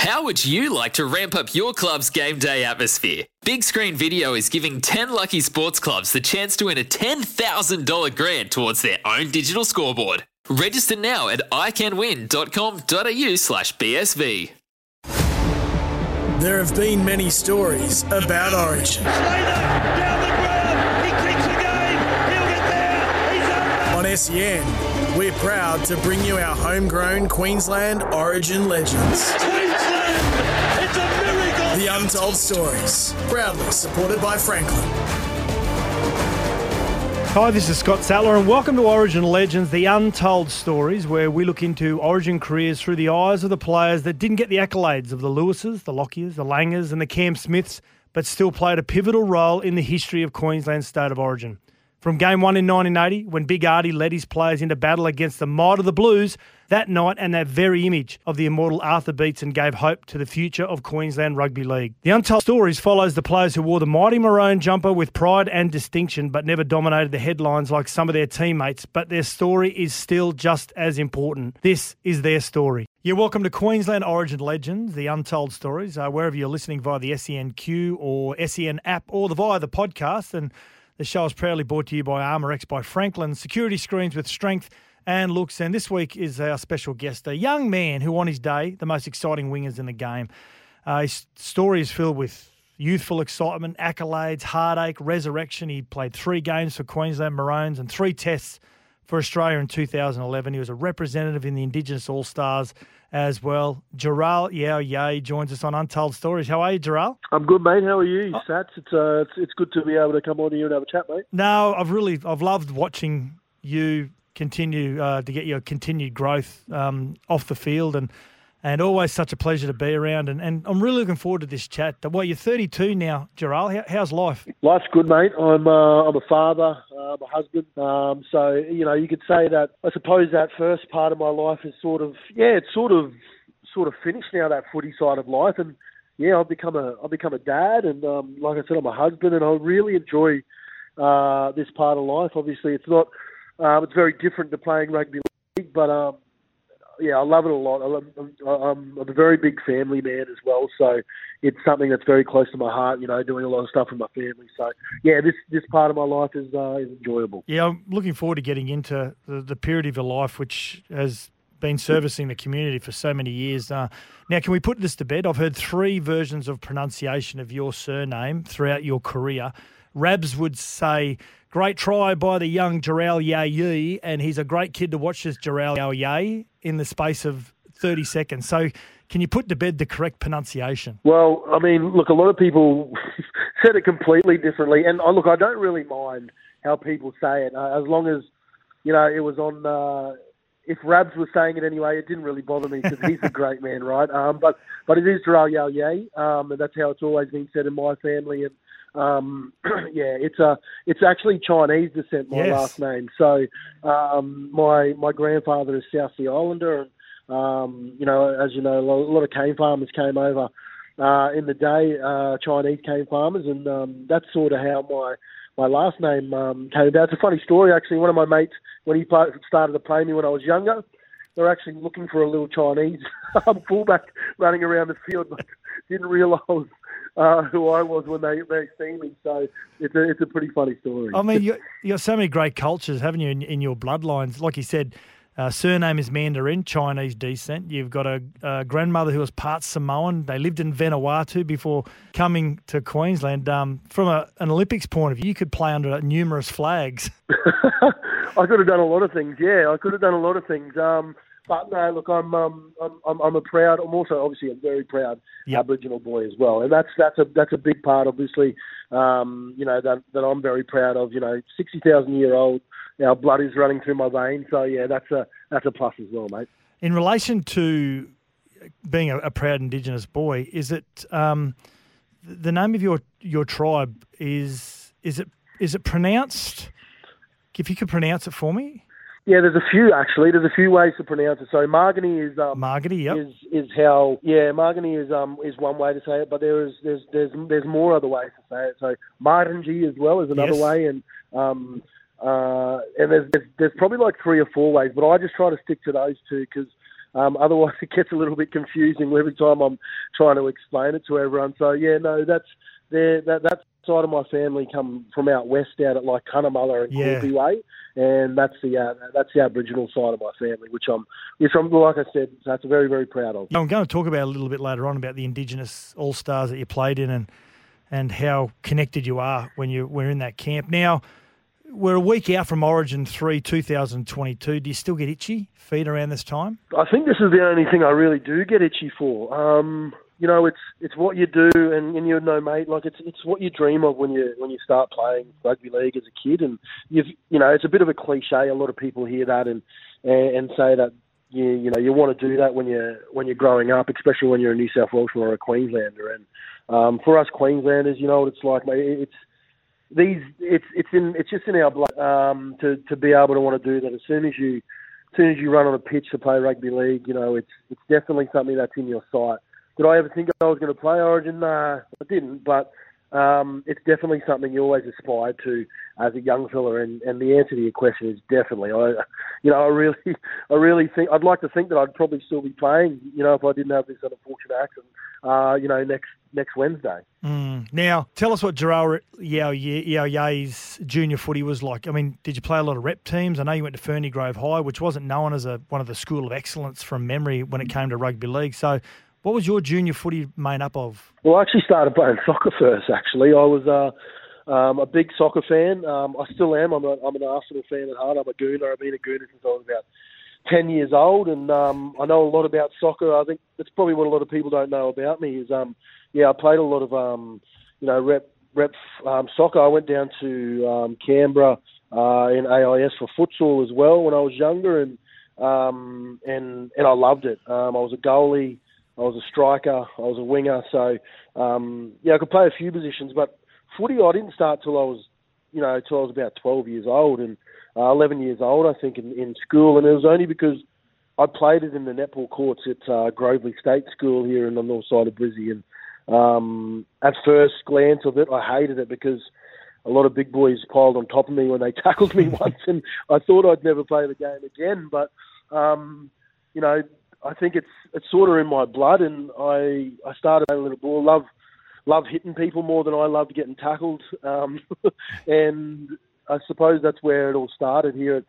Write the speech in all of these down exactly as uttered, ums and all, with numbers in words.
How would you like to ramp up your club's game day atmosphere? Big Screen Video is giving ten lucky sports clubs the chance to win a ten thousand dollars grant towards their own digital scoreboard. Register now at i can win dot com dot a u slash B S V. There have been many stories about Origin. On S E N, we're proud to bring you our homegrown Queensland Origin legends. It's a miracle. The Untold Stories, proudly supported by Franklin. Hi, this is Scott Sattler and welcome to Origin Legends, the Untold Stories, where we look into Origin careers through the eyes of the players that didn't get the accolades of the Lewises, the Lockyers, the Langers and the Cam Smiths, but still played a pivotal role in the history of Queensland's state of origin. From Game one in nineteen eighty, when Big Artie led his players into battle against the might of the Blues, that night and that very image of the immortal Arthur Beetson gave hope to the future of Queensland Rugby League. The Untold Stories follows the players who wore the mighty maroon jumper with pride and distinction but never dominated the headlines like some of their teammates, but their story is still just as important. This is their story. You're welcome to Queensland Origin Legends, the Untold Stories, uh, wherever you're listening via the S E N Q or S E N app or the, via the podcast. And the show is proudly brought to you by Armorex by Franklin, security screens with strength and looks. And this week is our special guest, a young man who on his day, the most exciting wingers in the game. Uh, his story is filled with youthful excitement, accolades, heartache, resurrection. He played three games for Queensland Maroons and three tests for Australia in two thousand eleven. He was a representative in the Indigenous All-Stars as well. Jharal Yow Yeh joins us on Untold Stories. How are you, Jharal? I'm good, mate. How are you, oh. Sats? It's, uh, it's it's good to be able to come on here and have a chat, mate. No, I've really I've loved watching you continue uh, to get your continued growth um, off the field, and and always such a pleasure to be around. And, and I'm really looking forward to this chat. Well, you're thirty-two now, Jharal. How, how's life? Life's good, mate. I'm uh, I'm a father. I'm a husband, um, so you know you could say that. I suppose that first part of my life is sort of yeah, it's sort of sort of finished now, that footy side of life, and yeah, I've become a I've become a dad, and um, like I said, I'm a husband, and I really enjoy uh, this part of life. Obviously, it's not uh, it's very different to playing rugby league, but um, yeah, I love it a lot. I love, I'm, I'm a very big family man as well, so it's something that's very close to my heart, you know, doing a lot of stuff with my family. So, yeah, this, this part of my life is uh, is enjoyable. Yeah, I'm looking forward to getting into the, the period of your life which has been servicing the community for so many years. Uh, now, can we put this to bed? I've heard three versions of pronunciation of your surname throughout your career. Rabs would say, great try by the young Jharal Yow Yeh, and he's a great kid to watch this Jharal Yow Yeh in the space of thirty seconds. So can you put to bed the correct pronunciation? Well, I mean, look, a lot of people said it completely differently. And oh, look, I don't really mind how people say it. Uh, as long as, you know, it was on, uh, if Rabs was saying it anyway, it didn't really bother me because he's a great man, right? Um, but but it is Jharal Yow Yeh, um, and that's how it's always been said in my family. And Um, yeah, it's a, it's actually Chinese descent, my yes. last name. So, um, my, my grandfather is South Sea Islander. And, um, you know, as you know, a lot of cane farmers came over, uh, in the day, uh, Chinese cane farmers. And, um, that's sort of how my, my last name, um, came about. It's a funny story, actually. One of my mates, when he started to play me when I was younger, they were actually looking for a little Chinese fullback running around the field, but didn't realise Uh, who I was when they, they see me. So it's a, it's a pretty funny story. I mean, you've you got so many great cultures, haven't you, in, in your bloodlines? Like you said, uh, surname is Mandarin, Chinese descent. You've got a, a grandmother who was part Samoan. They lived in Vanuatu before coming to Queensland. Um, from a, an Olympics point of view, you could play under numerous flags. I could have done a lot of things, yeah. I could have done a lot of things. Um But no, look, I'm, um, I'm I'm a proud. I'm also obviously a very proud yep. Aboriginal boy as well, and that's that's a that's a big part, obviously. Um, you know that that I'm very proud of. You know, sixty thousand year old. Our blood is running through my veins, so yeah, that's a that's a plus as well, mate. In relation to being a, a proud Indigenous boy, is it um, the name of your your tribe is is it is it pronounced? If you could pronounce it for me. Yeah, there's a few actually. There's a few ways to pronounce it. So Margany is um, Margany, yep. is is how yeah Margany is um is one way to say it, but there is there's there's there's more other ways to say it. So Margany as well is another yes. way, and um uh and there's, there's there's probably like three or four ways, but I just try to stick to those two because um otherwise it gets a little bit confusing every time I'm trying to explain it to everyone. So yeah, no, that's there that that's. side of my family come from out west, out at like Cunnamulla and yeah. Corby Way, and that's the uh, that's the Aboriginal side of my family, which I'm, which I'm like I said, that's very very proud of. I'm going to talk about a little bit later on about the Indigenous All Stars that you played in and and how connected you are when you were in that camp. Now we're a week out from Origin three, two thousand twenty-two. Do you still get itchy feet around this time? I think this is the only thing I really do get itchy for. Um, You know, it's it's what you do, and, and you know, mate, like it's it's what you dream of when you when you start playing rugby league as a kid, and you've you know, it's a bit of a cliche. A lot of people hear that and and, and say that you you know you want to do that when you when you're growing up, especially when you're a New South Welshman or a Queenslander. And um, for us Queenslanders, you know what it's like, mate. It's these it's it's in it's just in our blood um, to to be able to want to do that. As soon as you as soon as you run on a pitch to play rugby league, you know it's it's definitely something that's in your sight. Did I ever think I was going to play Origin? Nah, I didn't. But um, it's definitely something you always aspire to as a young fella. And, and the answer to your question is definitely. I, you know, I really, I really think I'd like to think that I'd probably still be playing. You know, if I didn't have this unfortunate accident, uh, you know, next next Wednesday. Mm. Now, tell us what Jharal Yow Yeh's junior footy was like. I mean, did you play a lot of rep teams? I know you went to Ferny Grove High, which wasn't known as a one of the school of excellence from memory when it came to rugby league. So. What was your junior footy made up of? Well, I actually started playing soccer first, actually. I was uh, um, a big soccer fan. Um, I still am. I'm, a, I'm an Arsenal fan at heart. I'm a Gooner. I've been a Gooner since I was about ten years old, and um, I know a lot about soccer. I think that's probably what a lot of people don't know about me is, um, yeah, I played a lot of, um, you know, rep, rep um, soccer. I went down to um, Canberra uh, in A I S for futsal as well when I was younger, and um, and, and I loved it. Um, I was a goalie. I was a striker, I was a winger, so, um, yeah, I could play a few positions, but footy I didn't start till I was, you know, till I was about twelve years old and uh, eleven years old, I think, in, in school, and it was only because I played it in the netball courts at uh, Grovely State School here in the north side of Brizzy, and um, at first glance of it, I hated it because a lot of big boys piled on top of me when they tackled me once, and I thought I'd never play the game again, but, um, you know, I think it's it's sort of in my blood, and I, I started playing a little ball. Love love hitting people more than I loved getting tackled, um, and I suppose that's where it all started here.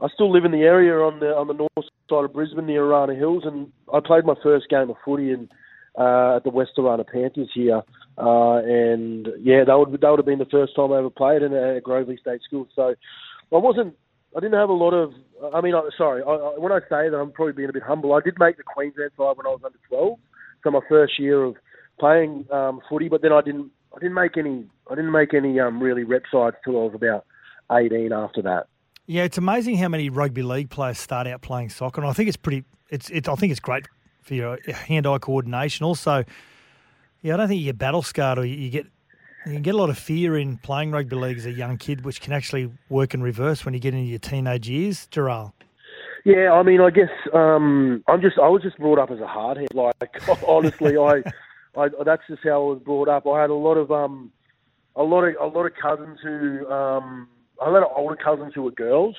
I still live in the area on the on the north side of Brisbane near Arana Hills, and I played my first game of footy in uh, at the West Arana Panthers here, uh, and yeah, that would that would have been the first time I ever played in at Grovely State School. So I wasn't. I didn't have a lot of, I mean, I, sorry, I, I, when I say that, I'm probably being a bit humble. I did make the Queensland side when I was under twelve, so my first year of playing um, footy, but then I didn't, I didn't make any, I didn't make any um, really rep sides till I was about eighteen after that. Yeah, it's amazing how many rugby league players start out playing soccer, and I think it's pretty, it's, it's I think it's great for your hand-eye coordination. Also, yeah, I don't think you get battle scarred or you, you get... You can get a lot of fear in playing rugby league as a young kid, which can actually work in reverse when you get into your teenage years, Jharal. Yeah, I mean, I guess um, I'm just—I was just brought up as a hardhead. Like, honestly, I, I that's just how I was brought up. I had a lot of, um, a lot of, a lot of cousins who, um, I had older cousins who were girls,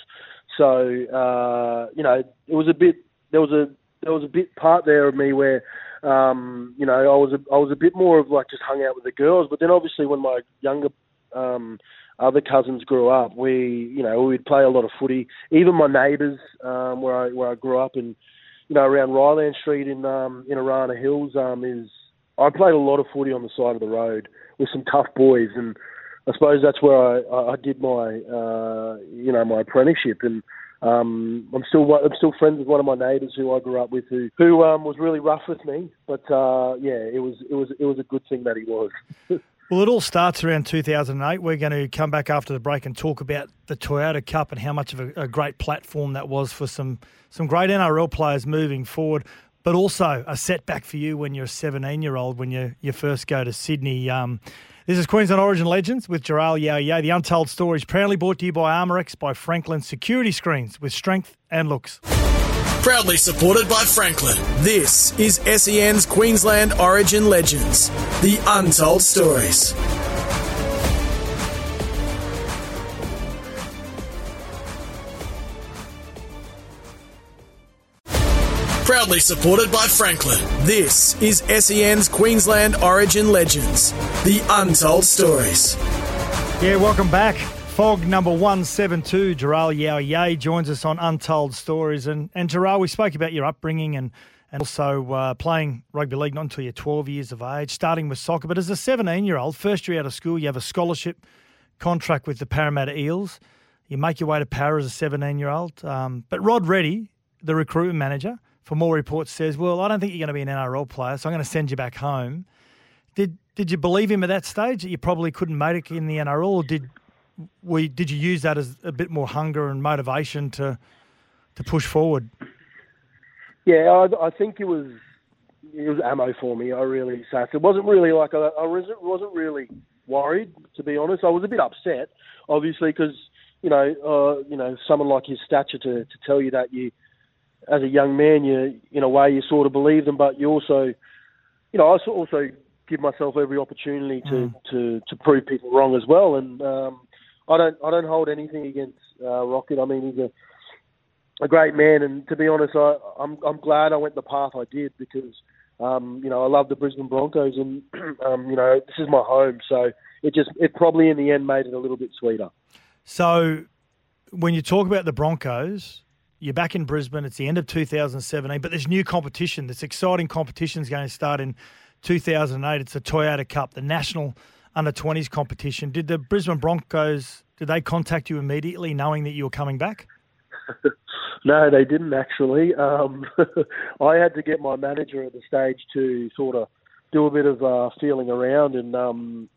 so uh, you know, it was a bit. There was a there was a bit part there of me where. Um, you know, I was a, I was a bit more of like just hung out with the girls, but then obviously when my younger um, other cousins grew up, we you know we'd play a lot of footy. Even my neighbours um, where I where I grew up in, you know, around Ryland Street in um, in Arana Hills um, is I played a lot of footy on the side of the road with some tough boys, and I suppose that's where I, I, I did my uh, you know my apprenticeship and. Um, I'm still I'm still friends with one of my neighbours who I grew up with, who who um, was really rough with me. But uh, yeah, it was it was it was a good thing that he was. Well, it all starts around two thousand eight. We're going to come back after the break and talk about the Toyota Cup and how much of a, a great platform that was for some some great N R L players moving forward. but also a setback for you when you're a seventeen-year-old when you, you first go to Sydney. Um, this is Queensland Origin Legends with Jharal Yow Yeh. The Untold Story is proudly brought to you by Armorex by Franklin. Security screens with strength and looks. Proudly supported by Franklin. This is S E N's Queensland Origin Legends, the Untold Stories. Proudly supported by Franklin. This is S E N's Queensland Origin Legends, the Untold Stories. Yeah, welcome back. Fog number one seventy-two, Jharal Yow Yeh joins us on Untold Stories. And, and Jharal, we spoke about your upbringing and, and also uh, playing rugby league not until you're twelve years of age, starting with soccer. But as a seventeen-year-old, first year out of school, you have a scholarship contract with the Parramatta Eels. You make your way to Parra as a seventeen-year-old. Um, but Rod Reddy, the recruitment manager, for more reports, says, well, I don't think you're going to be an N R L player, so I'm going to send you back home. Did did you believe him at that stage that you probably couldn't make it in the N R L, or did... We did you use that as a bit more hunger and motivation to to push forward? Yeah, I, I think it was it was ammo for me. I really so it wasn't really like I, I wasn't wasn't really worried, to be honest. I was a bit upset, obviously, because you know uh, you know someone like his stature to, to tell you that you as a young man you in a way you sort of believe them, but you also you know I also give myself every opportunity to mm. to, to prove people wrong as well and. Um, I don't. I don't hold anything against uh, Rocket. I mean, he's a, a great man, and to be honest, I, I'm I'm glad I went the path I did because, um, you know, I love the Brisbane Broncos, and um, you know, this is my home. So it just it probably in the end made it a little bit sweeter. So, when you talk about the Broncos, you're back in Brisbane. It's the end of two thousand seventeen, but there's new competition. This exciting competition is going to start in two thousand eight. It's the Toyota Cup, the national under twenties competition. Did the Brisbane Broncos, did they contact you immediately knowing that you were coming back? No, they didn't actually. Um, I had to get my manager at the stage to sort of do a bit of uh, feeling around, and um,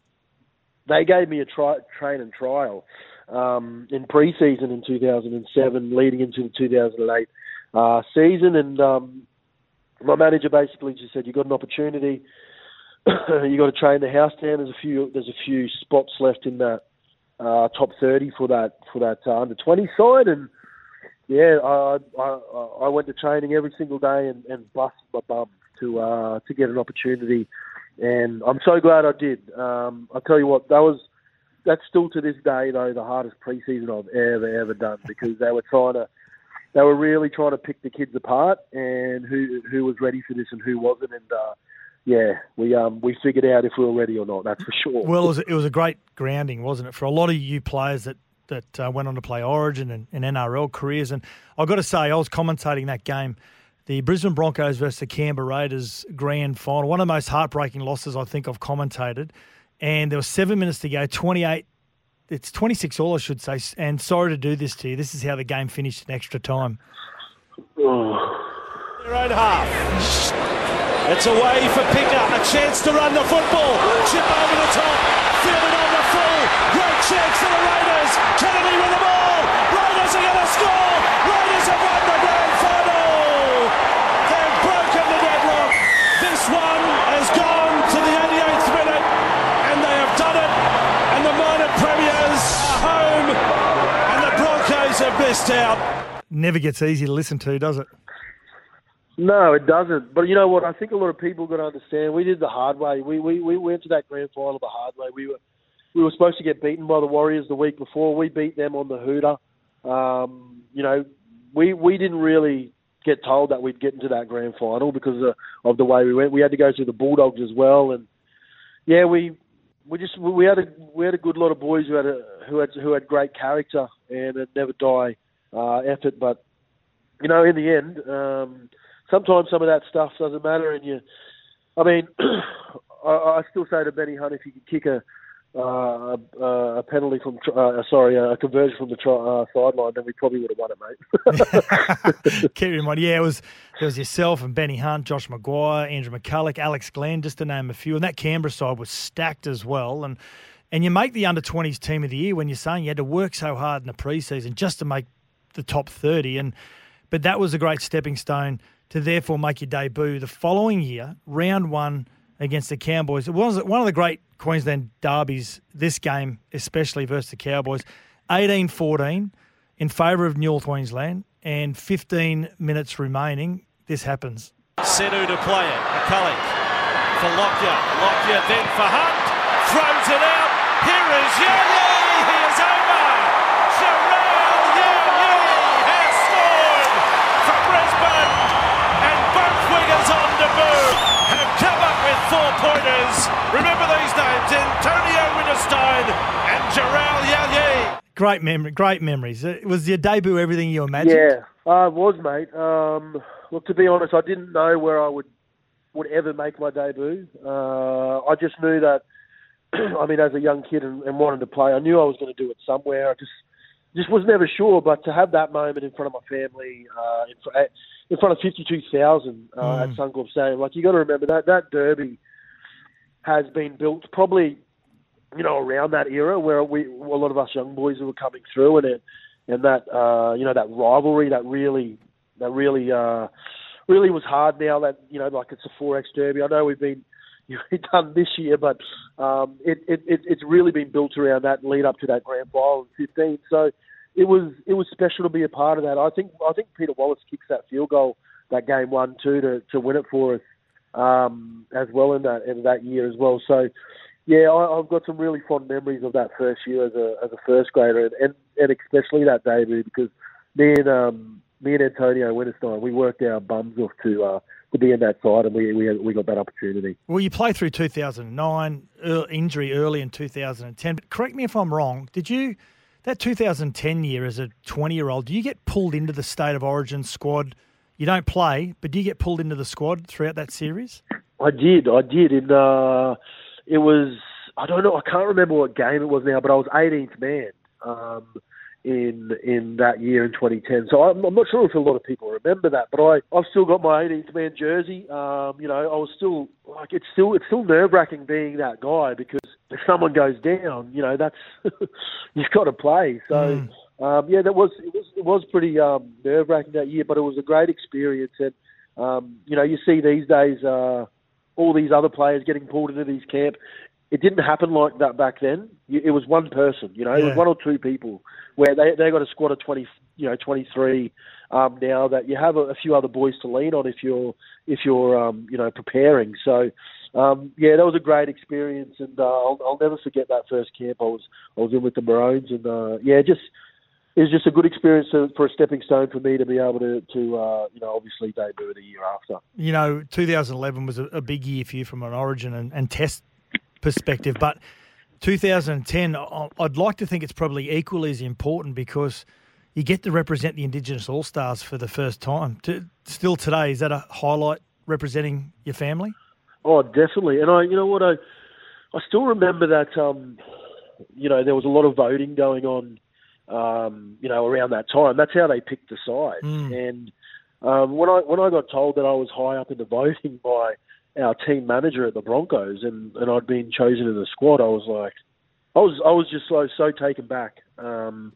they gave me a tri- train and trial um, in pre-season in two thousand seven, leading into the two thousand eight uh, season. And um, my manager basically just said, you got an opportunity. You got to train the house down. There's a few. There's a few spots left in that uh, top thirty for that for that uh, under twenty side, and yeah, I, I I went to training every single day and, and busted my bum to uh, to get an opportunity, and I'm so glad I did. Um, I'll tell you what, that was that's still to this day though the hardest preseason I've ever ever done because they were trying to they were really trying to pick the kids apart and who who was ready for this and who wasn't and. Uh, Yeah, we um we figured out if we were ready or not, that's for sure. Well, it was, it was a great grounding, wasn't it, for a lot of you players that, that uh, went on to play Origin and, and N R L careers. And I've got to say, I was commentating that game, the Brisbane Broncos versus the Canberra Raiders grand final, one of the most heartbreaking losses I think I've commentated. And there were seven minutes to go, twenty-eight, it's twenty-six all I should say, and sorry to do this to you, this is how the game finished in extra time. Oh. Right half. It's away for Picker, a chance to run the football, chip over the top, fielded on the full, great chance for the Raiders, Kennedy with the ball, Raiders are going to score, Raiders have won the grand final, they've broken the deadlock, this one has gone to the eighty-eighth minute, and they have done it, and the minor premiers are home, and the Broncos have missed out. Never gets easy to listen to, does it? No, it doesn't. But you know what? I think a lot of people got to understand. We did the hard way. We we, we went to that grand final the hard way. We were we were supposed to get beaten by the Warriors the week before. We beat them on the Hooter. Um, you know, we we didn't really get told that we'd get into that grand final because of, of the way we went. We had to go through the Bulldogs as well, and yeah, we we just we had a we had a good lot of boys who had a, who had who had great character and a never die uh, effort. But you know, in the end. Um, Sometimes some of that stuff doesn't matter, and you. I mean, I, I still say to Ben Hunt, if you could kick a uh, a, a penalty from, uh, sorry, a conversion from the tri- uh, sideline, then we probably would have won it, mate. Keep in mind, yeah, it was it was yourself and Benny Hunt, Josh Maguire, Andrew McCulloch, Alex Glenn, just to name a few, and that Canberra side was stacked as well, and and you make the under twenties team of the year when you're saying you had to work so hard in the preseason just to make the top thirty, and but that was a great stepping stone to therefore make your debut the following year, round one against the Cowboys. It was one of the great Queensland derbies, this game especially versus the Cowboys. eighteen fourteen in favour of North Queensland and fifteen minutes remaining. This happens. Senu to play it. McCulloch for Lockyer. Lockyer then for Hunt. Throws it out. Here is Yow Yeh. He is over. Jharal Yow Yeh has scored for Brisbane. And both wingers on debut have come up with four pointers. Remember these names: Antonio Winterstein and Jharal Yow Yeh. Great memory, great memories. It was your debut, everything you imagined. Yeah, I uh, was, mate. Um, look, to be honest, I didn't know where I would would ever make my debut. Uh, I just knew that. I mean, as a young kid and, and wanted to play, I knew I was going to do it somewhere. I just just was never sure. But to have that moment in front of my family, uh, in, fr- in front of fifty-two thousand uh, mm. at Suncorp Stadium, like you got to remember that that derby has been built probably, you know, around that era where we, a lot of us young boys who were coming through, and it, and that, uh, you know, that rivalry that really, that really, uh, really was hard. Now that, you know, like it's a four X derby. I know we've been you know, done this year, but um, it, it, it, it's really been built around that lead up to that grand final in fifteen. So it was, it was special to be a part of that. I think, I think Peter Wallace kicks that field goal, that game one, two to, to win it for us, um, as well in that, in that year as well. So, yeah, I, I've got some really fond memories of that first year as a as a first grader, and, and, and especially that debut, because me and um, me and Antonio Winterstein, we worked our bums off to uh, to be in that side, and we we we got that opportunity. Well, you played through two thousand nine, er, injury early in two thousand ten. But correct me if I'm wrong. Did you that two thousand ten year as a twenty year old? Do you get pulled into the State of Origin squad? You don't play, but do you get pulled into the squad throughout that series? I did. I did in. Uh, It was, I don't know, I can't remember what game it was now, but I was eighteenth man um, in in that year in twenty ten. So I'm, I'm not sure if a lot of people remember that, but I, I've still got my eighteenth man jersey. Um, you know, I was still, like, it's still it's still nerve-wracking being that guy, because if someone goes down, you know, that's, you've got to play. So, mm. um, yeah, that was it was it was pretty um, nerve-wracking that year, but it was a great experience. And, um, you know, you see these days... Uh, all these other players getting pulled into these camp. It didn't happen like that back then. It was one person, you know, yeah. It was one or two people where they they got a squad of twenty, you know, twenty-three um, now that you have a, a few other boys to lean on if you're if you're um, you know, preparing. So um, yeah, that was a great experience, and uh, I'll, I'll never forget that first camp I was I was in with the Maroons, and uh, yeah, just. It was just a good experience for a stepping stone for me to be able to, to uh, you know, obviously debut the year after. You know, two thousand eleven was a, a big year for you from an Origin and, and Test perspective, but two thousand ten, I'd like to think it's probably equally as important, because you get to represent the Indigenous All-Stars for the first time. To, still today, is that a highlight, representing your family? Oh, definitely. And I, you know what, I, I still remember that, um, you know, there was a lot of voting going on. Um, you know, around that time, that's how they picked the side. Mm. And um, when I when I got told that I was high up in the voting by our team manager at the Broncos, and, and I'd been chosen in the squad, I was like, I was I was just so so taken back um,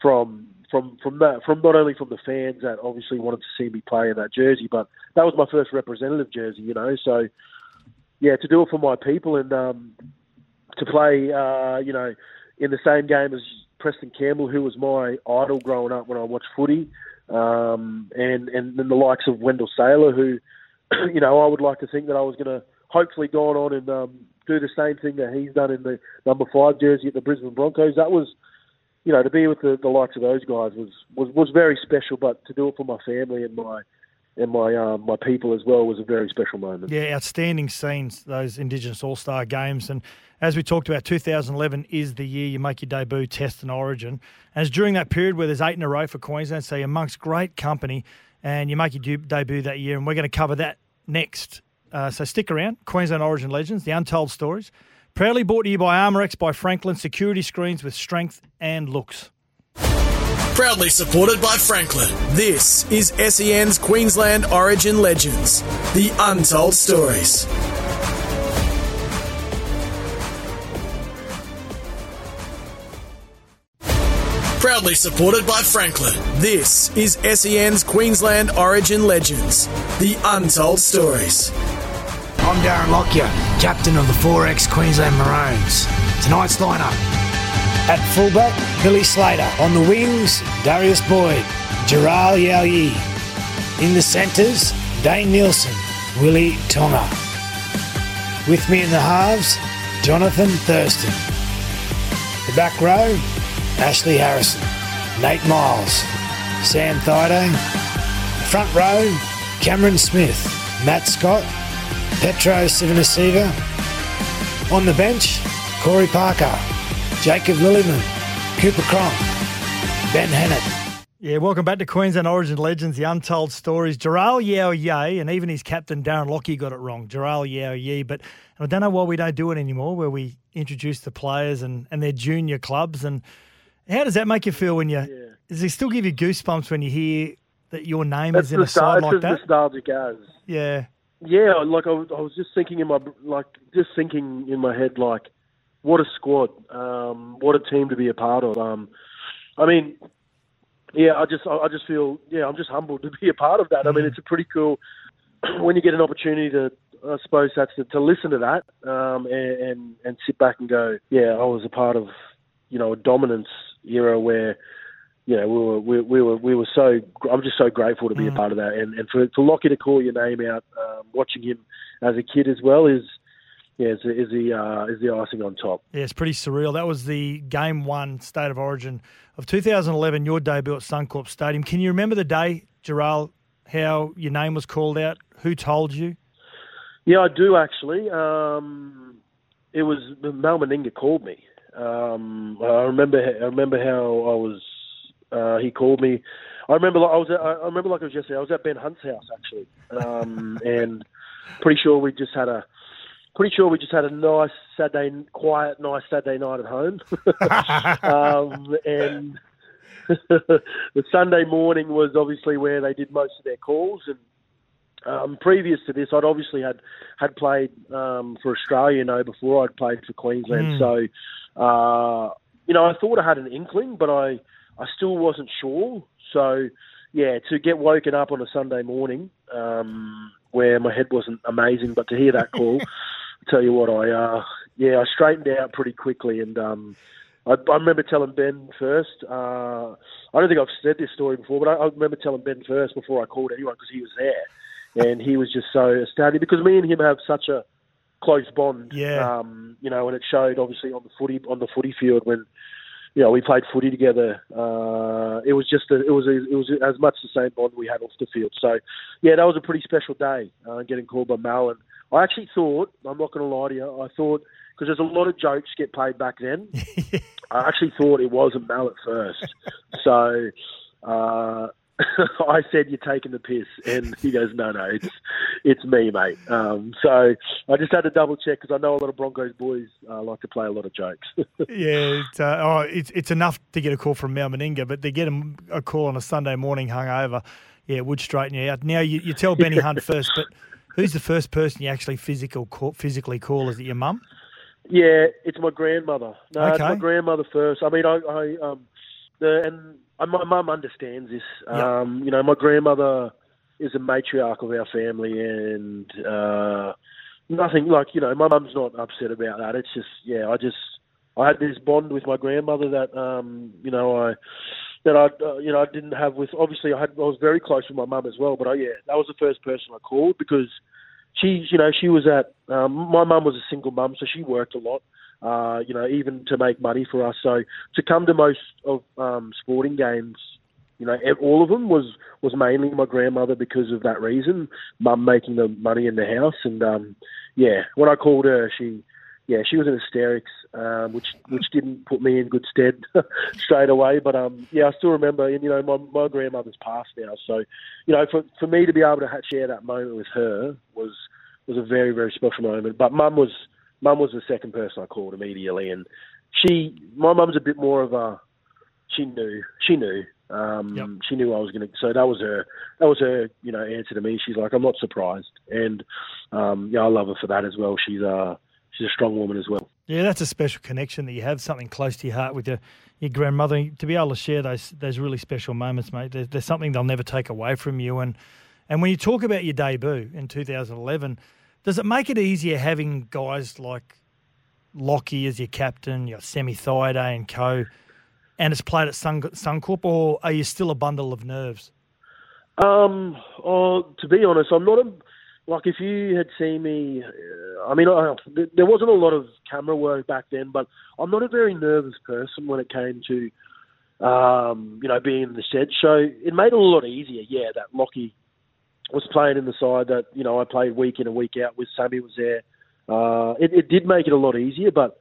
from from from that from not only from the fans that obviously wanted to see me play in that jersey, but that was my first representative jersey, you know. So yeah, to do it for my people, and um, to play, uh, you know, in the same game as Preston Campbell, who was my idol growing up when I watched footy, um, and, and then the likes of Wendell Saylor, who, you know, I would like to think that I was going to hopefully go on and um, do the same thing that he's done in the number five jersey at the Brisbane Broncos. That was, you know, to be with the, the likes of those guys was, was, was very special, but to do it for my family and my and my um, my people as well was a very special moment. Yeah, outstanding scenes, those Indigenous All-Star games. And as we talked about, two thousand eleven is the year you make your debut, Test and Origin. And it's during that period where there's eight in a row for Queensland, so you're amongst great company, and you make your de- debut that year, and we're going to cover that next. Uh, so stick around. Queensland Origin Legends, the untold stories. Proudly brought to you by Armorex by Franklin, security screens with strength and looks. Proudly supported by Franklin. This is S E N's Queensland Origin Legends, the untold stories. Proudly supported by Franklin. This is S E N's Queensland Origin Legends, the untold stories. I'm Darren Lockyer, captain of the four X Queensland Maroons. Tonight's lineup: at fullback, Billy Slater. On the wings, Darius Boyd, Jharal Yow Yeh. In the centres, Dane Nielsen, Willie Tonga. With me in the halves, Jonathan Thurston. The back row, Ashley Harrison, Nate Miles, Sam Thido. Front row, Cameron Smith, Matt Scott, Petro Sivanasiva. On the bench, Corey Parker, Jacob Lilliman, Cooper Cronk, Ben Hunt. Yeah, welcome back to Queensland Origin Legends, the untold stories. Jharal Yow Yeh, and even his captain Darren Lockyer got it wrong, Jharal Yow Yeh. But I don't know why we don't do it anymore, where we introduce the players and, and their junior clubs. And how does that make you feel when you yeah. – does it still give you goosebumps when you hear that your name That's is in a side like that? That's as nostalgic as. Yeah. Yeah, like I was, I was just thinking in my like just thinking in my head, like, what a squad, um, what a team to be a part of. Um, I mean, yeah, I just I just feel yeah, I'm just humbled to be a part of that. Mm. I mean, it's a pretty cool when you get an opportunity to, I suppose that's to, to listen to that um, and, and and sit back and go, yeah, I was a part of, you know, a dominance era where, you know, we were we, we were we were so I'm just so grateful to be mm. a part of that, and and for for Lockie to call your name out, um, watching him as a kid as well is yeah is is the uh, is the icing on top. Yeah, it's pretty surreal. That was the game one State of Origin of two thousand eleven. Your debut at Suncorp Stadium. Can you remember the day, Jharal, how your name was called out? Who told you? Yeah, I do actually. Um, it was Mal Meninga called me. Um, I remember I remember how I was. Uh, he called me. I remember. Like, I was. At, I remember like it was yesterday. I was at Ben Hunt's house actually, um, and pretty sure we just had a. Pretty sure we just had a nice Saturday, quiet, nice Saturday night at home. um, and the Sunday morning was obviously where they did most of their calls. And um, previous to this, I'd obviously had had played um, for Australia, you know, before I'd played for Queensland. Mm. So, uh, you know, I thought I had an inkling, but I. I still wasn't sure. So, yeah, to get woken up on a Sunday morning um, where my head wasn't amazing, but to hear that call, I tell you what, I uh, yeah, I straightened out pretty quickly. And um, I, I remember telling Ben first. Uh, I don't think I've said this story before, but I, I remember telling Ben first before I called anyone because he was there. And he was just so astounded because me and him have such a close bond. Yeah. Um, you know, and it showed obviously on the footy on the footy field when... Yeah, you know, we played footy together. Uh, it was just a, it was a, it was as much the same bond we had off the field. So, yeah, that was a pretty special day. Uh, getting called by Mal, and I actually thought, I'm not going to lie to you, I thought because there's a lot of jokes get played back then. I actually thought it wasn't Mal at first. So uh, I said, "You're taking the piss," and he goes, "No, no, it's it's me, mate." Um, so I just had to double check because I know a lot of Broncos boys uh, like to play a lot of jokes. yeah, it's, uh, oh, it's it's enough to get a call from Mal Meninga, but to get a, a call on a Sunday morning hungover, yeah, it would straighten you out. Now you, you tell Benny Hunt first, but who's the first person you actually physical call, physically call? Is it your mum? Yeah, it's my grandmother. No, okay. It's my grandmother first. I mean, I, I um, the and. My mum understands this. Yep. Um, you know, my grandmother is a matriarch of our family, and uh, nothing like you know. My mum's not upset about that. It's just yeah. I just I had this bond with my grandmother that um, you know I that I uh, you know I didn't have with. Obviously, I had I was very close with my mum as well. But I, yeah, that was the first person I called because she you know she was at um, my mum was a single mum, so she worked a lot. Uh, you know, even to make money for us. So to come to most of um, sporting games, you know, all of them was, was mainly my grandmother because of that reason, mum making the money in the house. And, um, yeah, when I called her, she, yeah, she was in hysterics, um, which which didn't put me in good stead straight away. But, um, yeah, I still remember, and, you know, my, my grandmother's passed now. So, you know, for, for me to be able to share that moment with her was was a very, very special moment. But mum was... Mum was the second person I called immediately, and she, my mum's a bit more of a, she knew, she knew, um, yep. she knew I was going to, so that was her, that was her, you know, answer to me. She's like, I'm not surprised, and um, yeah, I love her for that as well. She's a, she's a strong woman as well. Yeah, that's a special connection that you have, something close to your heart with your, your grandmother. To be able to share those those really special moments, mate, there's, there's something they'll never take away from you. And and when you talk about your debut in two thousand eleven, does it make it easier having guys like Lockie as your captain, your Semi Thido and co, and it's played at Sun, Suncorp, or are you still a bundle of nerves? Um, oh, to be honest, I'm not a... Like, if you had seen me, I mean, I, there wasn't a lot of camera work back then, but I'm not a very nervous person when it came to, um, you know, being in the shed. So it made it a lot easier, yeah, that Lockie was playing in the side that, you know, I played week in and week out with. Sammy was there. Uh, it, it did make it a lot easier, but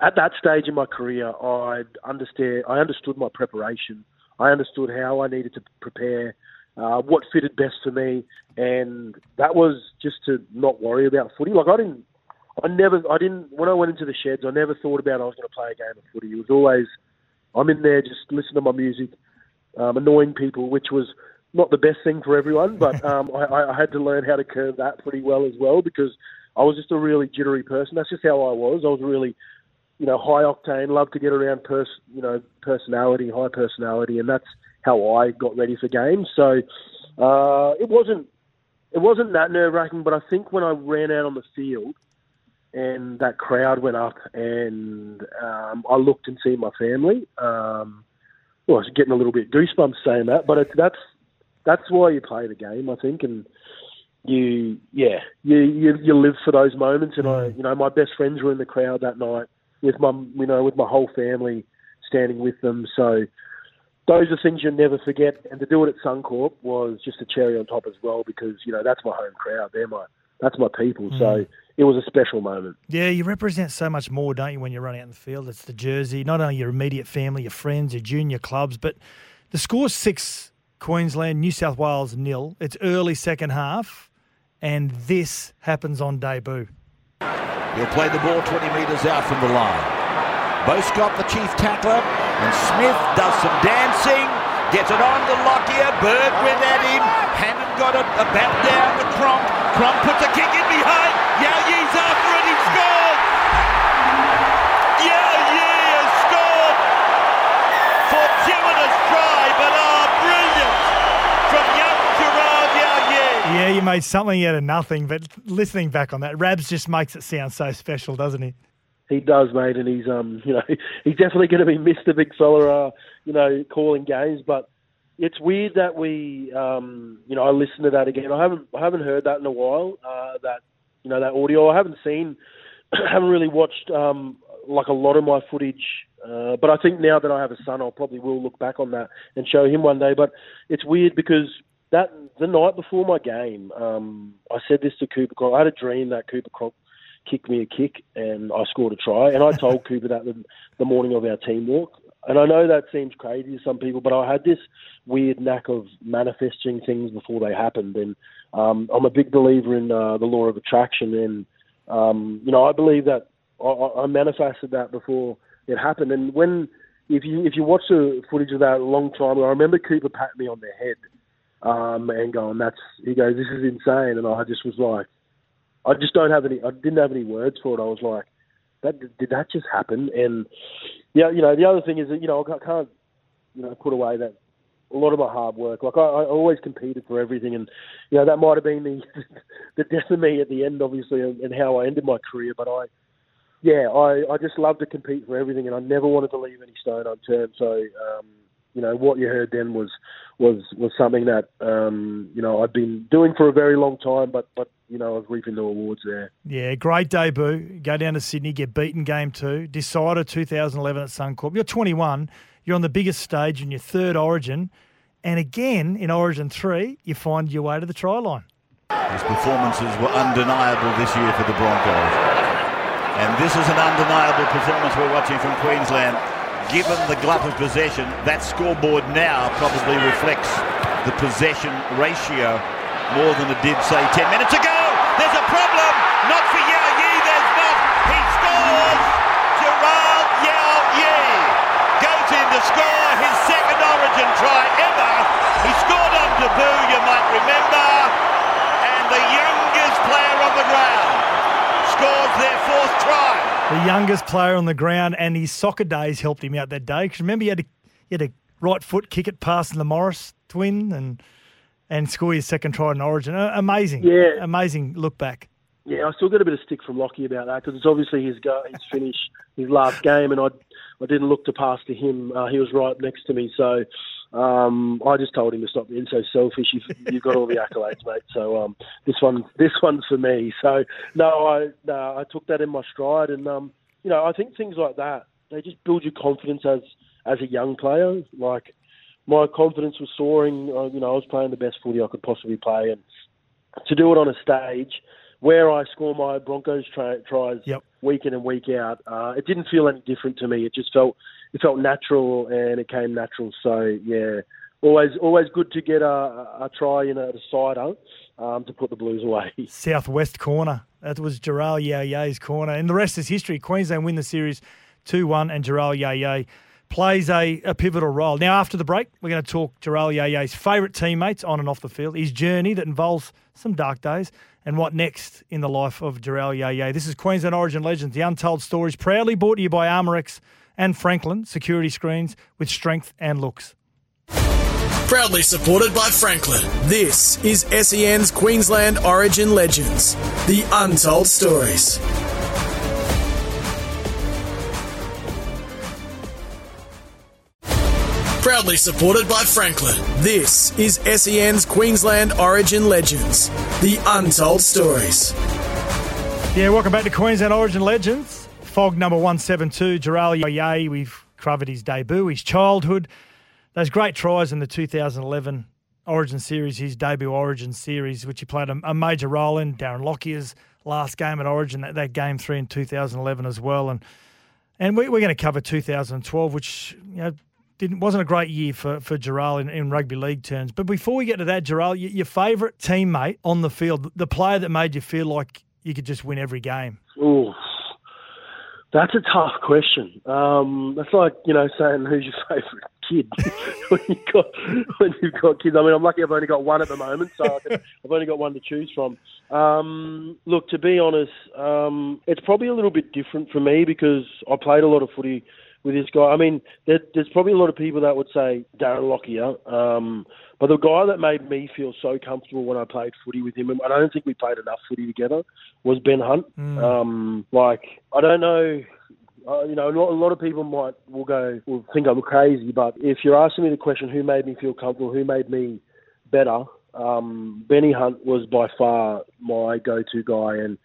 at that stage in my career, I understand, I understood my preparation. I understood how I needed to prepare, Uh, what fitted best for me, and that was just to not worry about footy. Like I didn't, I never, I didn't. When I went into the sheds, I never thought about I was going to play a game of footy. It was always, I'm in there just listening to my music, um, annoying people, which was not the best thing for everyone. But um, I, I had to learn how to curb that pretty well as well, because I was just a really jittery person. That's just how I was. I was really, you know, high octane, loved to get around, pers- you know, personality, high personality, and that's how I got ready for games. So uh, it wasn't it wasn't that nerve-wracking, but I think when I ran out on the field and that crowd went up and um, I looked and seen my family, um, well, I was getting a little bit goosebumps saying that, but it, that's that's why you play the game, I think, and you yeah you you, you live for those moments. And I, you know, my best friends were in the crowd that night with my you know with my whole family standing with them, so. Those are things you'll never forget, and to do it at Suncorp was just a cherry on top as well, because, you know, that's my home crowd. They're my, that's my people, mm. So it was a special moment. Yeah, you represent so much more, don't you, when you're running out in the field? It's the jersey, not only your immediate family, your friends, your junior clubs, but the score's six, Queensland, New South Wales nil. It's early second half, and this happens on debut. He'll play the ball twenty metres out from the line. Bo Scott, the chief tackler. And Smith does some dancing, gets it on to Lockyer, Bird went at him, Hannon got it about down to Cronk, Cronk puts a kick in behind, Yow Yeh's after it, he scored! Yow Yeh has scored! Fortuitous try, but oh, brilliant! From young Jharal Yow Yeh. Yeah, you made something out of nothing, but listening back on that, Rabs just makes it sound so special, doesn't he? He does, mate, and he's um, you know, he's definitely going to be Mister Big Fella, uh, you know, calling games. But it's weird that we, um, you know, I listened to that again. I haven't, I haven't heard that in a while. Uh, that, you know, that audio. I haven't seen, haven't really watched um, like a lot of my footage. Uh, but I think now that I have a son, I probably will look back on that and show him one day. But it's weird because that the night before my game, um, I said this to Cooper Cronk. I had a dream that Cooper Cronk kicked me a kick and I scored a try. And I told Cooper that the, the morning of our team walk. And I know that seems crazy to some people, but I had this weird knack of manifesting things before they happened. And um, I'm a big believer in uh, the law of attraction. And, um, you know, I believe that I, I manifested that before it happened. And when, if you, if you watch the footage of that a long time, I remember Cooper patting me on the head um, and going, that's, he goes, this is insane. And I just was like, I just don't have any, I didn't have any words for it. I was like, that, did that just happen? And, yeah, you know, the other thing is that, you know, I can't, you know, put away that a lot of my hard work. Like, I, I always competed for everything. And, you know, that might have been the, the death of me at the end, obviously, and, and how I ended my career. But I, yeah, I, I just love to compete for everything. And I never wanted to leave any stone unturned. So, um, you know, what you heard then was, was, was something that, um, you know, I've been doing for a very long time, but, but, you know, I was reaping the awards there. Yeah, great debut. Go down to Sydney, get beaten game two, decided two thousand eleven at Suncorp. You're twenty-one, you're on the biggest stage in your third Origin, and again in Origin three, you find your way to the try line. His performances were undeniable this year for the Broncos. And this is an undeniable performance we're watching from Queensland. Given the glut of possession, that scoreboard now probably reflects the possession ratio more than it did, say, ten minutes ago. There's a problem. Not for Yow Yeh, there's not. He scores. Jharal Yow Yeh goes in to score his second Origin try ever. He scored on debut, you might remember. And the youngest player on the ground scores their fourth try. the youngest player on the ground, and his soccer days helped him out that day. Because remember, you had to you had a right foot kick it past the Morris twin and and score your second try in Origin. Amazing, yeah, amazing look back. Yeah, I still got a bit of stick from Lockie about that because it's obviously his go, his finish, his last game, and I I didn't look to pass to him. Uh, he was right next to me, so um, I just told him to stop being so selfish. You've, you've got all the accolades, mate. So um, this one, this one's for me. So no, I no, I took that in my stride, and um, you know, I think things like that, they just build your confidence as as a young player. Like my confidence was soaring. Uh, you know, I was playing the best footy I could possibly play, and to do it on a stage where I score my Broncos tra- tries yep. week in and week out, uh, it didn't feel any different to me. It just felt it felt natural, and it came natural. So yeah, always always good to get a, a try in at a cider um, to put the Blues away. Southwest corner. That was Jharal Yow Yeh's corner, and the rest is history. Queensland win the series two one, and Jharal Yow Yeh plays a, a pivotal role. Now, after the break, we're going to talk Jharal Yow Yeh's favourite teammates on and off the field, his journey that involves some dark days, and what next in the life of Jharal Yow Yeh. This is Queensland Origin Legends, the Untold Stories, proudly brought to you by Armorex and Franklin security screens with strength and looks. Proudly supported by Franklin. This is S E N's Queensland Origin Legends, the Untold Stories. Proudly supported by Franklin. This is S E N's Queensland Origin Legends, the Untold Stories. Yeah, welcome back to Queensland Origin Legends. Fog number one seventy-two, Jharal Yow Yeh. We've covered his debut, his childhood, those great tries in the two thousand eleven Origin Series, his debut Origin Series, which he played a, a major role in. Darren Lockyer's last game at Origin, that, that game three in two thousand eleven as well. And and we, we're going to cover two thousand twelve, which, you know, Didn't wasn't a great year for, for Jharal in, in rugby league terms. But before we get to that, Jharal, your, your favourite teammate on the field, the player that made you feel like you could just win every game? Ooh, that's a tough question. Um, that's like, you know, saying who's your favourite kid when, you've got, when you've got kids. I mean, I'm lucky I've only got one at the moment, so I can, I've only got one to choose from. Um, look, to be honest, um, it's probably a little bit different for me because I played a lot of footy with this guy. I mean, there, there's probably a lot of people that would say Darren Lockyer, um, but the guy that made me feel so comfortable when I played footy with him, and I don't think we played enough footy together, was Ben Hunt. Mm. Um, like, I don't know, uh, you know, a lot, a lot of people might will go, will think I'm crazy, but if you're asking me the question, who made me feel comfortable, who made me better, um, Benny Hunt was by far my go-to guy, and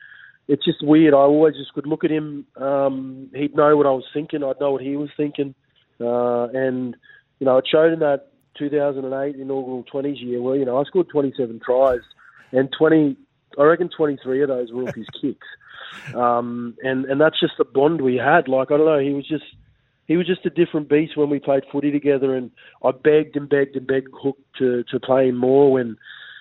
it's just weird. I always just could look at him. Um, he'd know what I was thinking. I'd know what he was thinking. Uh, and, you know, it showed in that two thousand eight inaugural twenties year where, you know, I scored twenty-seven tries and twenty, I reckon twenty-three of those were off his kicks. Um, and, and that's just the bond we had. Like, I don't know, he was just, he was just a different beast when we played footy together. And I begged and begged and begged Hook to, to play him more when,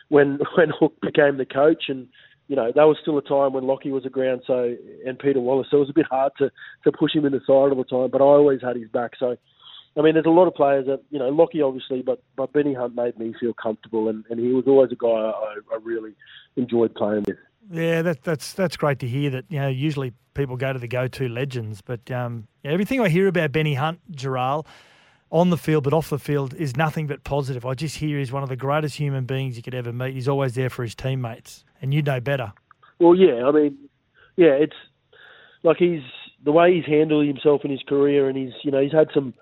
when, when Hook became the coach. And, you know, that was still a time when Lockie was around, so, and Peter Wallace, so it was a bit hard to, to push him in the side all the time, but I always had his back. So, I mean, there's a lot of players that, you know, Lockie obviously, but, but Benny Hunt made me feel comfortable, and, and he was always a guy I, I really enjoyed playing with. Yeah, that, that's that's great to hear that, you know, usually people go to the go-to legends, but um, yeah, everything I hear about Benny Hunt, Jharal, on the field but off the field is nothing but positive. I just hear he's one of the greatest human beings you could ever meet. He's always there for his teammates, and you know better. Well, yeah, I mean, yeah, it's like he's the way he's handled himself in his career, and he's you know he's had some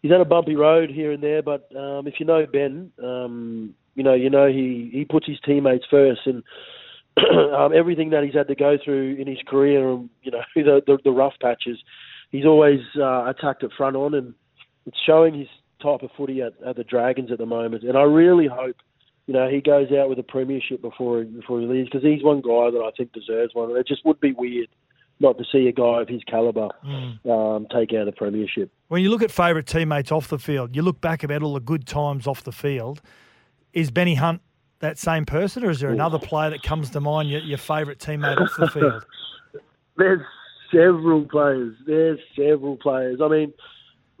he's had a bumpy road here and there, but um, if you know Ben, um, you know you know he, he puts his teammates first, and um, everything that he's had to go through in his career, you know the the, the rough patches, he's always uh, attacked it front on and. It's showing his type of footy at, at the Dragons at the moment. And I really hope, you know, he goes out with a premiership before, before he leaves, because he's one guy that I think deserves one. And it just would be weird not to see a guy of his calibre mm. um, take out a premiership. When you look at favourite teammates off the field, you look back about all the good times off the field. Is Benny Hunt that same person, or is there Ooh. another player that comes to mind, your, your favourite teammate off the field? There's several players. There's several players. I mean...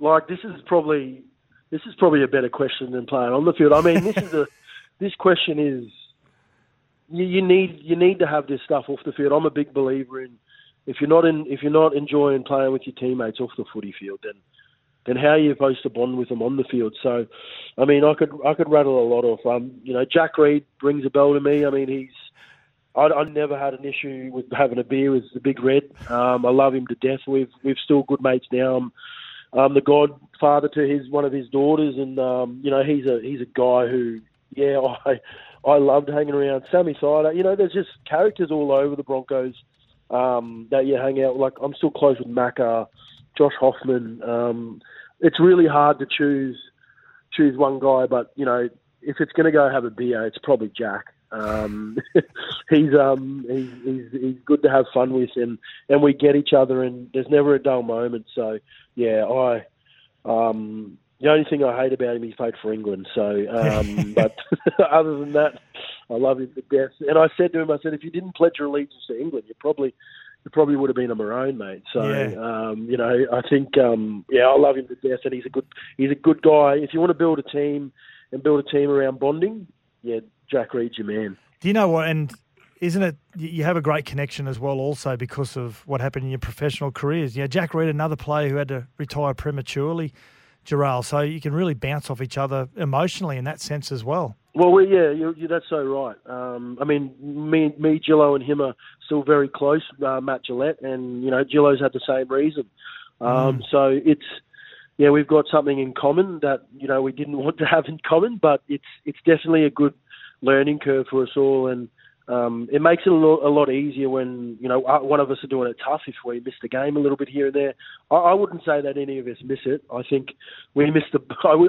Like this is probably this is probably a better question than playing on the field. I mean, this is a this question is you, you need you need to have this stuff off the field. I'm a big believer in if you're not in, if you're not enjoying playing with your teammates off the footy field, then then how are you supposed to bond with them on the field? So, I mean, I could I could rattle a lot off. Um, you know, Jack Reed rings a bell to me. I mean, he's I, I never had an issue with having a beer with the Big Red. Um, I love him to death. We've we've still good mates now. I'm, I'm the godfather to his one of his daughters, and um, you know, he's a he's a guy who yeah I. I loved hanging around Sammy Thido. You know, there's just characters all over the Broncos um, that you hang out with. Like, I'm still close with Macca, Josh Hoffman. Um, it's really hard to choose choose one guy, but, you know, if it's going to go have a beer, it's probably Jack. Um, he's, um, he's, he's he's good to have fun with, and, and we get each other, and there's never a dull moment. So, yeah, I... Um, The only thing I hate about him, he played for England. So, um, but other than that, I love him to death. And I said to him, I said, if you didn't pledge your allegiance to England, you probably, you probably would have been a Maroon, mate. So, yeah. um, you know, I think, um, yeah, I love him to death, and he's a good, he's a good guy. If you want to build a team and build a team around bonding, yeah, Jack Reed's your man. Do you know what? And isn't it? You have a great connection as well, also because of what happened in your professional careers. Yeah, Jack Reed, another player who had to retire prematurely. Jharal, so you can really bounce off each other emotionally in that sense as well. Well, we, yeah, you, you, that's so right. Um, I mean, me, me, Gillo and him are still very close, uh, Matt Gillett, and, you know, Gillo's had the same reason. Um, mm. So it's, yeah, we've got something in common that, you know, we didn't want to have in common, but it's it's definitely a good learning curve for us all, and um, it makes it a lot, a lot easier when, you know, one of us are doing it tough if we miss the game a little bit here and there. I, I wouldn't say that any of us miss it. I think we miss the,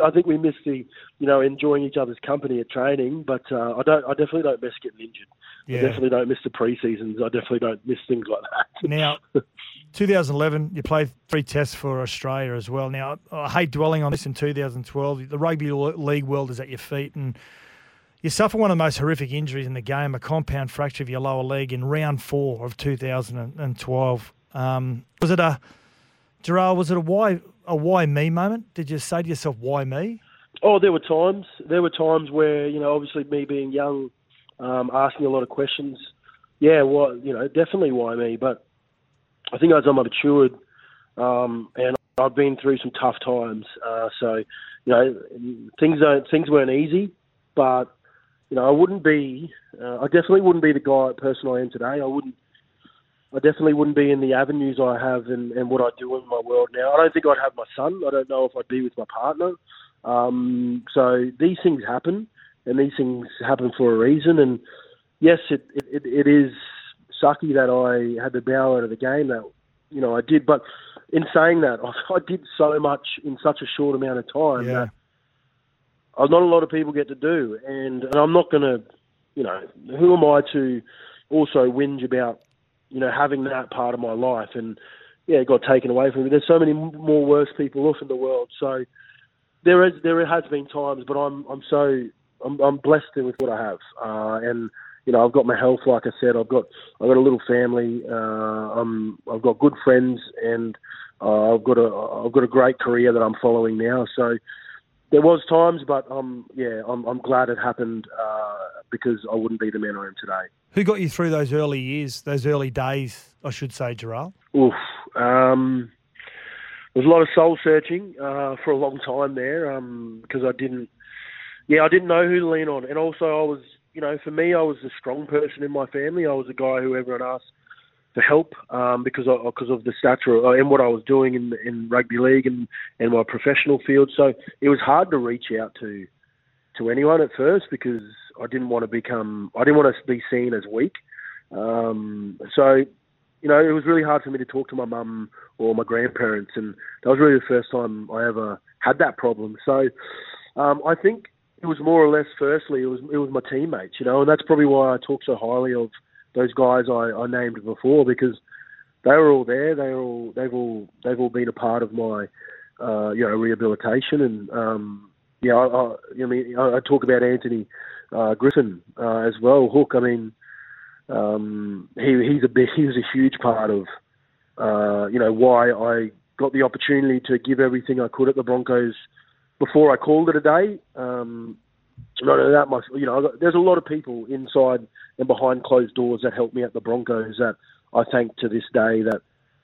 I think we miss the, you know, enjoying each other's company at training, but uh, I don't, I definitely don't miss getting injured. Yeah. I definitely don't miss the pre-seasons. I definitely don't miss things like that. Now, twenty eleven, you played three tests for Australia as well. Now, I hate dwelling on this in two thousand twelve. The rugby league world is at your feet, and you suffer one of the most horrific injuries in the game, a compound fracture of your lower leg in round four of two thousand twelve. Um, was it a, Jharal, was it a why, a why me moment? Did you say to yourself, why me? Oh, there were times. There were times where, you know, obviously me being young, um, asking a lot of questions. Yeah, well, you know, definitely why me? But I think as I matured, um, and I've been through some tough times. Uh, so, you know, things don't, things weren't easy, but you know, I wouldn't be, uh, I definitely wouldn't be the guy, person I am today. I wouldn't, I definitely wouldn't be in the avenues I have and, and what I do in my world now. I don't think I'd have my son. I don't know if I'd be with my partner. Um, so these things happen, and these things happen for a reason. And yes, it, it, it is sucky that I had to bow out of the game that, you know, I did. But in saying that, I, I did so much in such a short amount of time yeah. that not a lot of people get to do, and, and I'm not going to, you know, who am I to also whinge about, you know, having that part of my life, and, yeah, it got taken away from me. There's so many more worse people off in the world, so there is there has been times, but I'm I'm so, I'm, I'm blessed with what I have, uh, and, you know, I've got my health, like I said, I've got I've got a little family, uh, I'm, I've got good friends, and uh, I've got a I've got a great career that I'm following now, so there was times, but um, yeah, I'm I'm glad it happened uh, because I wouldn't be the man I am today. Who got you through those early years, those early days, I should say, Jharal? Oof, um, there was a lot of soul searching uh, for a long time there um, because I didn't, yeah, I didn't know who to lean on, and also I was, you know, for me, I was the strong person in my family. I was the guy who everyone asked for help um, because of, because of the stature and what I was doing in in rugby league and, and my professional field. So it was hard to reach out to to anyone at first because I didn't want to become I didn't want to be seen as weak. Um, so you know it was really hard for me to talk to my mum or my grandparents, and that was really the first time I ever had that problem. So um, I think it was more or less firstly it was it was my teammates, you know, and that's probably why I talk so highly of those guys I, I named before, because they were all there. They were all they've all they've all been a part of my uh, you know rehabilitation. And um, yeah, I, I, I mean I, I talk about Anthony uh, Griffin uh, as well. Hook. I mean um, he he's a he was a huge part of uh, you know why I got the opportunity to give everything I could at the Broncos before I called it a day. Um, Not only that, my, you know, there's a lot of people inside and behind closed doors that helped me at the Broncos that I think to this day that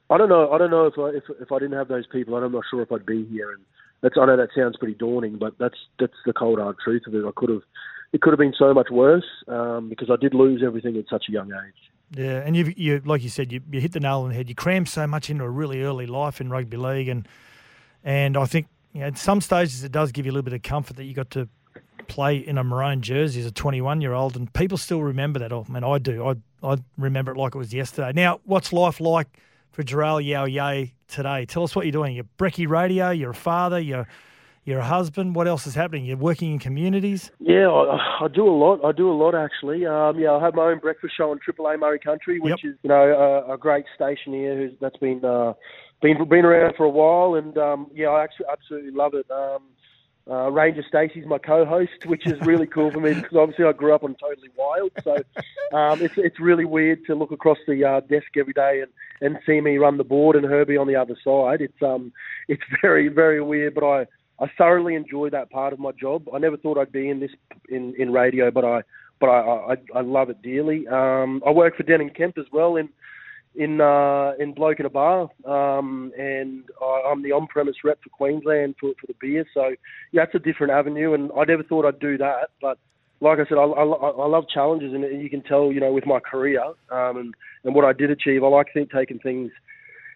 I don't know. I don't know if I, if if I didn't have those people, I'm not sure if I'd be here. And that's I know that sounds pretty daunting, but that's that's the cold hard truth of it. I could have it could have been so much worse um, because I did lose everything at such a young age. Yeah, and you you like you said, you, you hit the nail on the head. You cram so much into a really early life in rugby league, and and I think you know, at some stages it does give you a little bit of comfort that you got to play in a Maroon jersey as a twenty-one-year-old, and people still remember that. Oh, man, I do. I I remember it like it was yesterday. Now, what's life like for Jharal Yow Yeh today? Tell us what you're doing. You're Brekkie Radio, you're a father, you're, you're a husband. What else is happening? You're working in communities? Yeah, I, I do a lot. I do a lot, actually. Um, yeah, I have my own breakfast show on Triple A Murray Country, which yep. is you know a, a great station here who's, that's been, uh, been, been around for a while. And, um, yeah, I actually absolutely love it. Um, Uh, Ranger Stacey's my co-host, which is really cool for me because obviously I grew up on Totally Wild, so um, it's it's really weird to look across the uh, desk every day and, and see me run the board and Herbie on the other side. It's um it's very very weird, but I, I thoroughly enjoy that part of my job. I never thought I'd be in this in, in radio, but I but I, I I love it dearly. Um, I work for Denham Kemp as well in in uh, in Bloke in a Bar, um, and I, I'm the on-premise rep for Queensland for, for the beer, so yeah, it's a different avenue, and I never thought I'd do that, but like I said, I, I, I love challenges, and you can tell, you know, with my career um, and, and what I did achieve, I like think taking things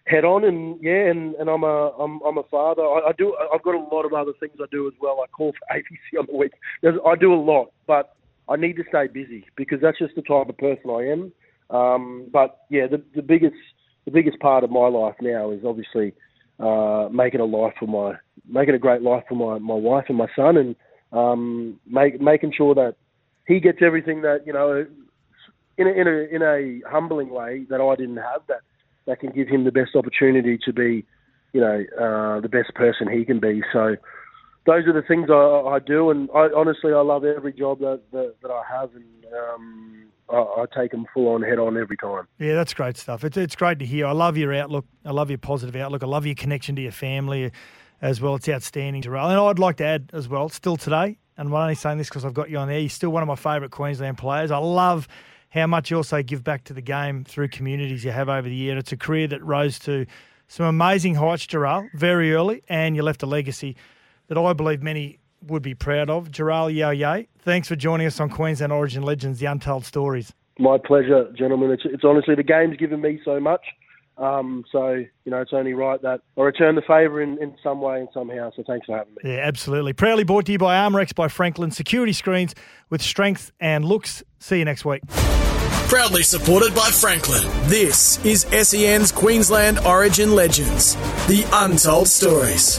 head on, and yeah, and, and I'm a I'm, I'm a father. I, I do. I've got a lot of other things I do as well. I call for A B C on the week. There's, I do a lot, but I need to stay busy because that's just the type of person I am. Um, but yeah, the, the biggest the biggest part of my life now is obviously uh, making a life for my making a great life for my, my wife and my son, and um, make, making sure that he gets everything that you know in a, in a in a humbling way that I didn't have that that can give him the best opportunity to be you know uh, the best person he can be. So those are the things I, I do, and I, honestly, I love every job that that, that I have, and. Um, I take them full on head on every time. Yeah, that's great stuff. It's it's great to hear. I love your outlook. I love your positive outlook. I love your connection to your family as well. It's outstanding, Jharal. And I'd like to add as well, still today, and I'm only saying this because I've got you on there, you're still one of my favourite Queensland players. I love how much you also give back to the game through communities you have over the year. It's a career that rose to some amazing heights, Jharal, very early, and you left a legacy that I believe many would be proud of. Jharal Yow Yeh, thanks for joining us on Queensland Origin Legends, The Untold Stories. My pleasure, gentlemen. It's, it's honestly, the game's given me so much. Um, so, you know, it's only right that I return the favour in, in some way and somehow. So thanks for having me. Yeah, absolutely. Proudly brought to you by Armorex by Franklin. Security screens with strength and looks. See you next week. Proudly supported by Franklin. This is S E N's Queensland Origin Legends, The Untold Stories.